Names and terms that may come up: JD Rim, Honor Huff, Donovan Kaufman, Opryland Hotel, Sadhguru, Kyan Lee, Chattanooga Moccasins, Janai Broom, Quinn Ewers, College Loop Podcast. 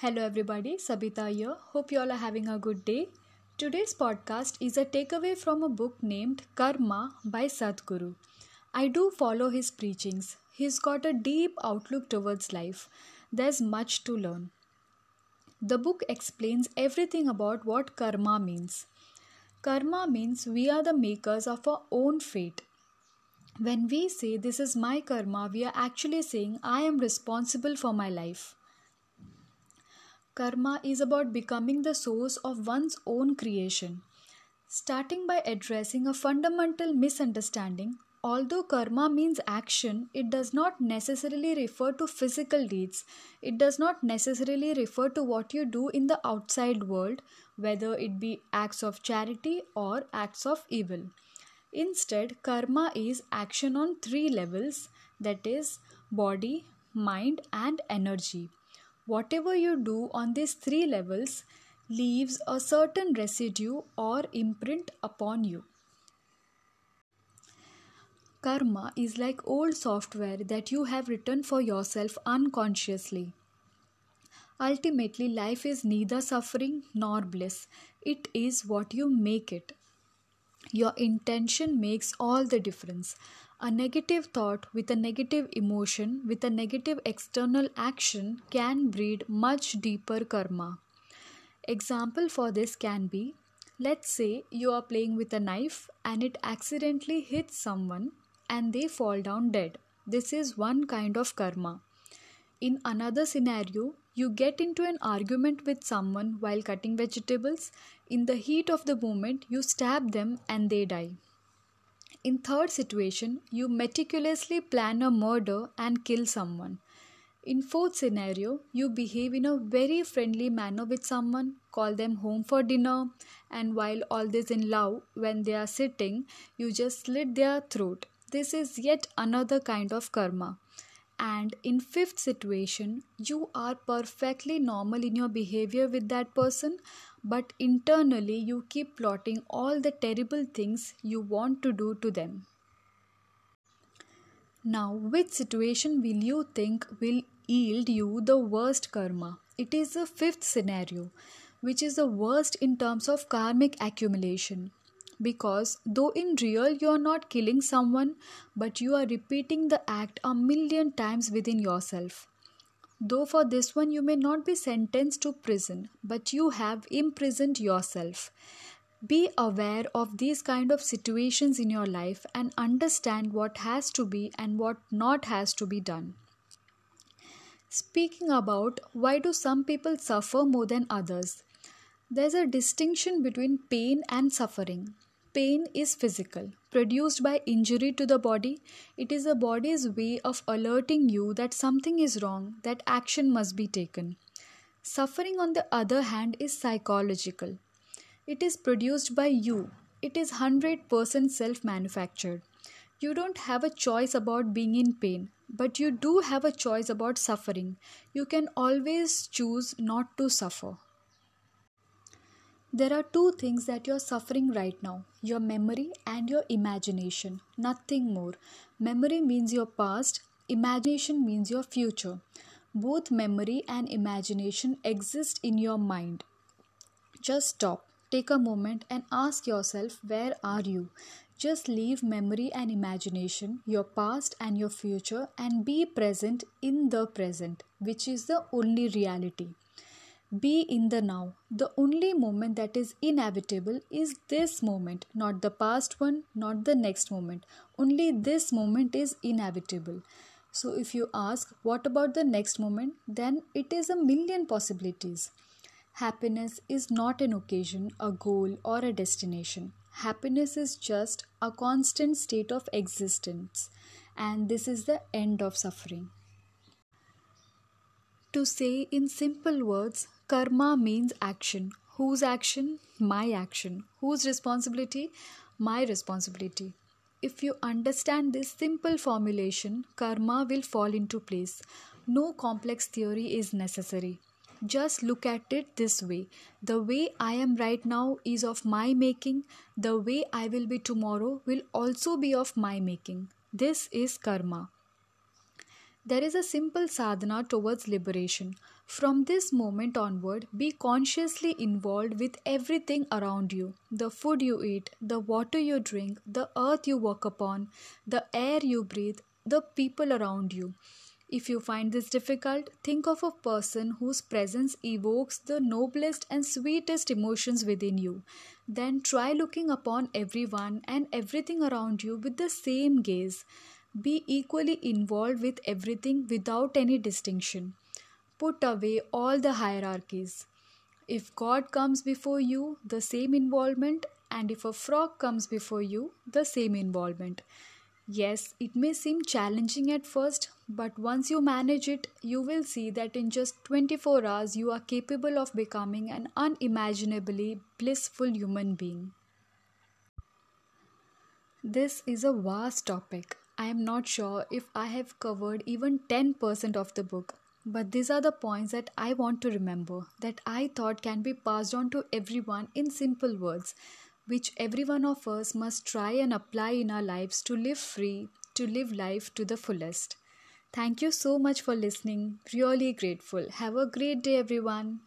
Hello everybody, Sabita here. Hope you all are having a good day. Today's podcast is a takeaway from a book named Karma by Sadhguru. I do follow his preachings. He's got a deep outlook towards life. There's much to learn. The book explains everything about what karma means. Karma means we are the makers of our own fate. When we say this is my karma, we are actually saying I am responsible for my life. Karma is about becoming the source of one's own creation. Starting by addressing a fundamental misunderstanding, although karma means action, it does not necessarily refer to physical deeds. It does not necessarily refer to what you do in the outside world, whether it be acts of charity or acts of evil. Instead, karma is action on three levels, that is, body, mind and energy. Whatever you do on these three levels leaves a certain residue or imprint upon you. Karma is like old software that you have written for yourself unconsciously. Ultimately, life is neither suffering nor bliss. It is what you make it. Your intention makes all the difference. A negative thought with a negative emotion with a negative external action can breed much deeper karma. Example for this can be, let's say you are playing with a knife and it accidentally hits someone and they fall down dead. This is one kind of karma. In another scenario, you get into an argument with someone while cutting vegetables. In the heat of the moment, you stab them and they die. In third situation, you meticulously plan a murder and kill someone. In fourth scenario, you behave in a very friendly manner with someone, call them home for dinner, and while all this in love, when they are sitting, you just slit their throat. This is yet another kind of karma. And in fifth situation, you are perfectly normal in your behavior with that person, but internally you keep plotting all the terrible things you want to do to them. Now, which situation will you think will yield you the worst karma? It is the fifth scenario, which is the worst in terms of karmic accumulation. Because though in real you are not killing someone, but you are repeating the act 1,000,000 times within yourself. Though for this one you may not be sentenced to prison, but you have imprisoned yourself. Be aware of these kind of situations in your life and understand what has to be and what not has to be done. Speaking about why do some people suffer more than others, there's a distinction between pain and suffering. Pain is physical, produced by injury to the body. It is the body's way of alerting you that something is wrong, that action must be taken. Suffering, on the other hand, is psychological. It is produced by you. It is 100% self-manufactured. You don't have a choice about being in pain, but you do have a choice about suffering. You can always choose not to suffer. There are two things that you are suffering right now, your memory and your imagination, nothing more. Memory means your past, imagination means your future. Both memory and imagination exist in your mind. Just stop, take a moment and ask yourself, where are you? Just leave memory and imagination, your past and your future, and be present in the present, which is the only reality. Be in the now. The only moment that is inevitable is this moment, not the past one, not the next moment. Only this moment is inevitable. So if you ask, what about the next moment? Then it is 1,000,000 possibilities. Happiness is not an occasion, a goal or a destination. Happiness is just a constant state of existence. And this is the end of suffering. To say in simple words, karma means action. Whose action? My action. Whose responsibility? My responsibility. If you understand this simple formulation, karma will fall into place. No complex theory is necessary. Just look at it this way. The way I am right now is of my making. The way I will be tomorrow will also be of my making. This is karma. There is a simple sadhana towards liberation. From this moment onward, be consciously involved with everything around you. The food you eat, the water you drink, the earth you walk upon, the air you breathe, the people around you. If you find this difficult, think of a person whose presence evokes the noblest and sweetest emotions within you. Then try looking upon everyone and everything around you with the same gaze. Be equally involved with everything without any distinction. Put away all the hierarchies. If God comes before you, the same involvement, and if a frog comes before you, the same involvement. Yes, it may seem challenging at first, but once you manage it, you will see that in just 24 hours you are capable of becoming an unimaginably blissful human being. This is a vast topic. I am not sure if I have covered even 10% of the book, but these are the points that I want to remember that I thought can be passed on to everyone in simple words, which every one of us must try and apply in our lives to live free, to live life to the fullest. Thank you so much for listening. Really grateful. Have a great day, everyone.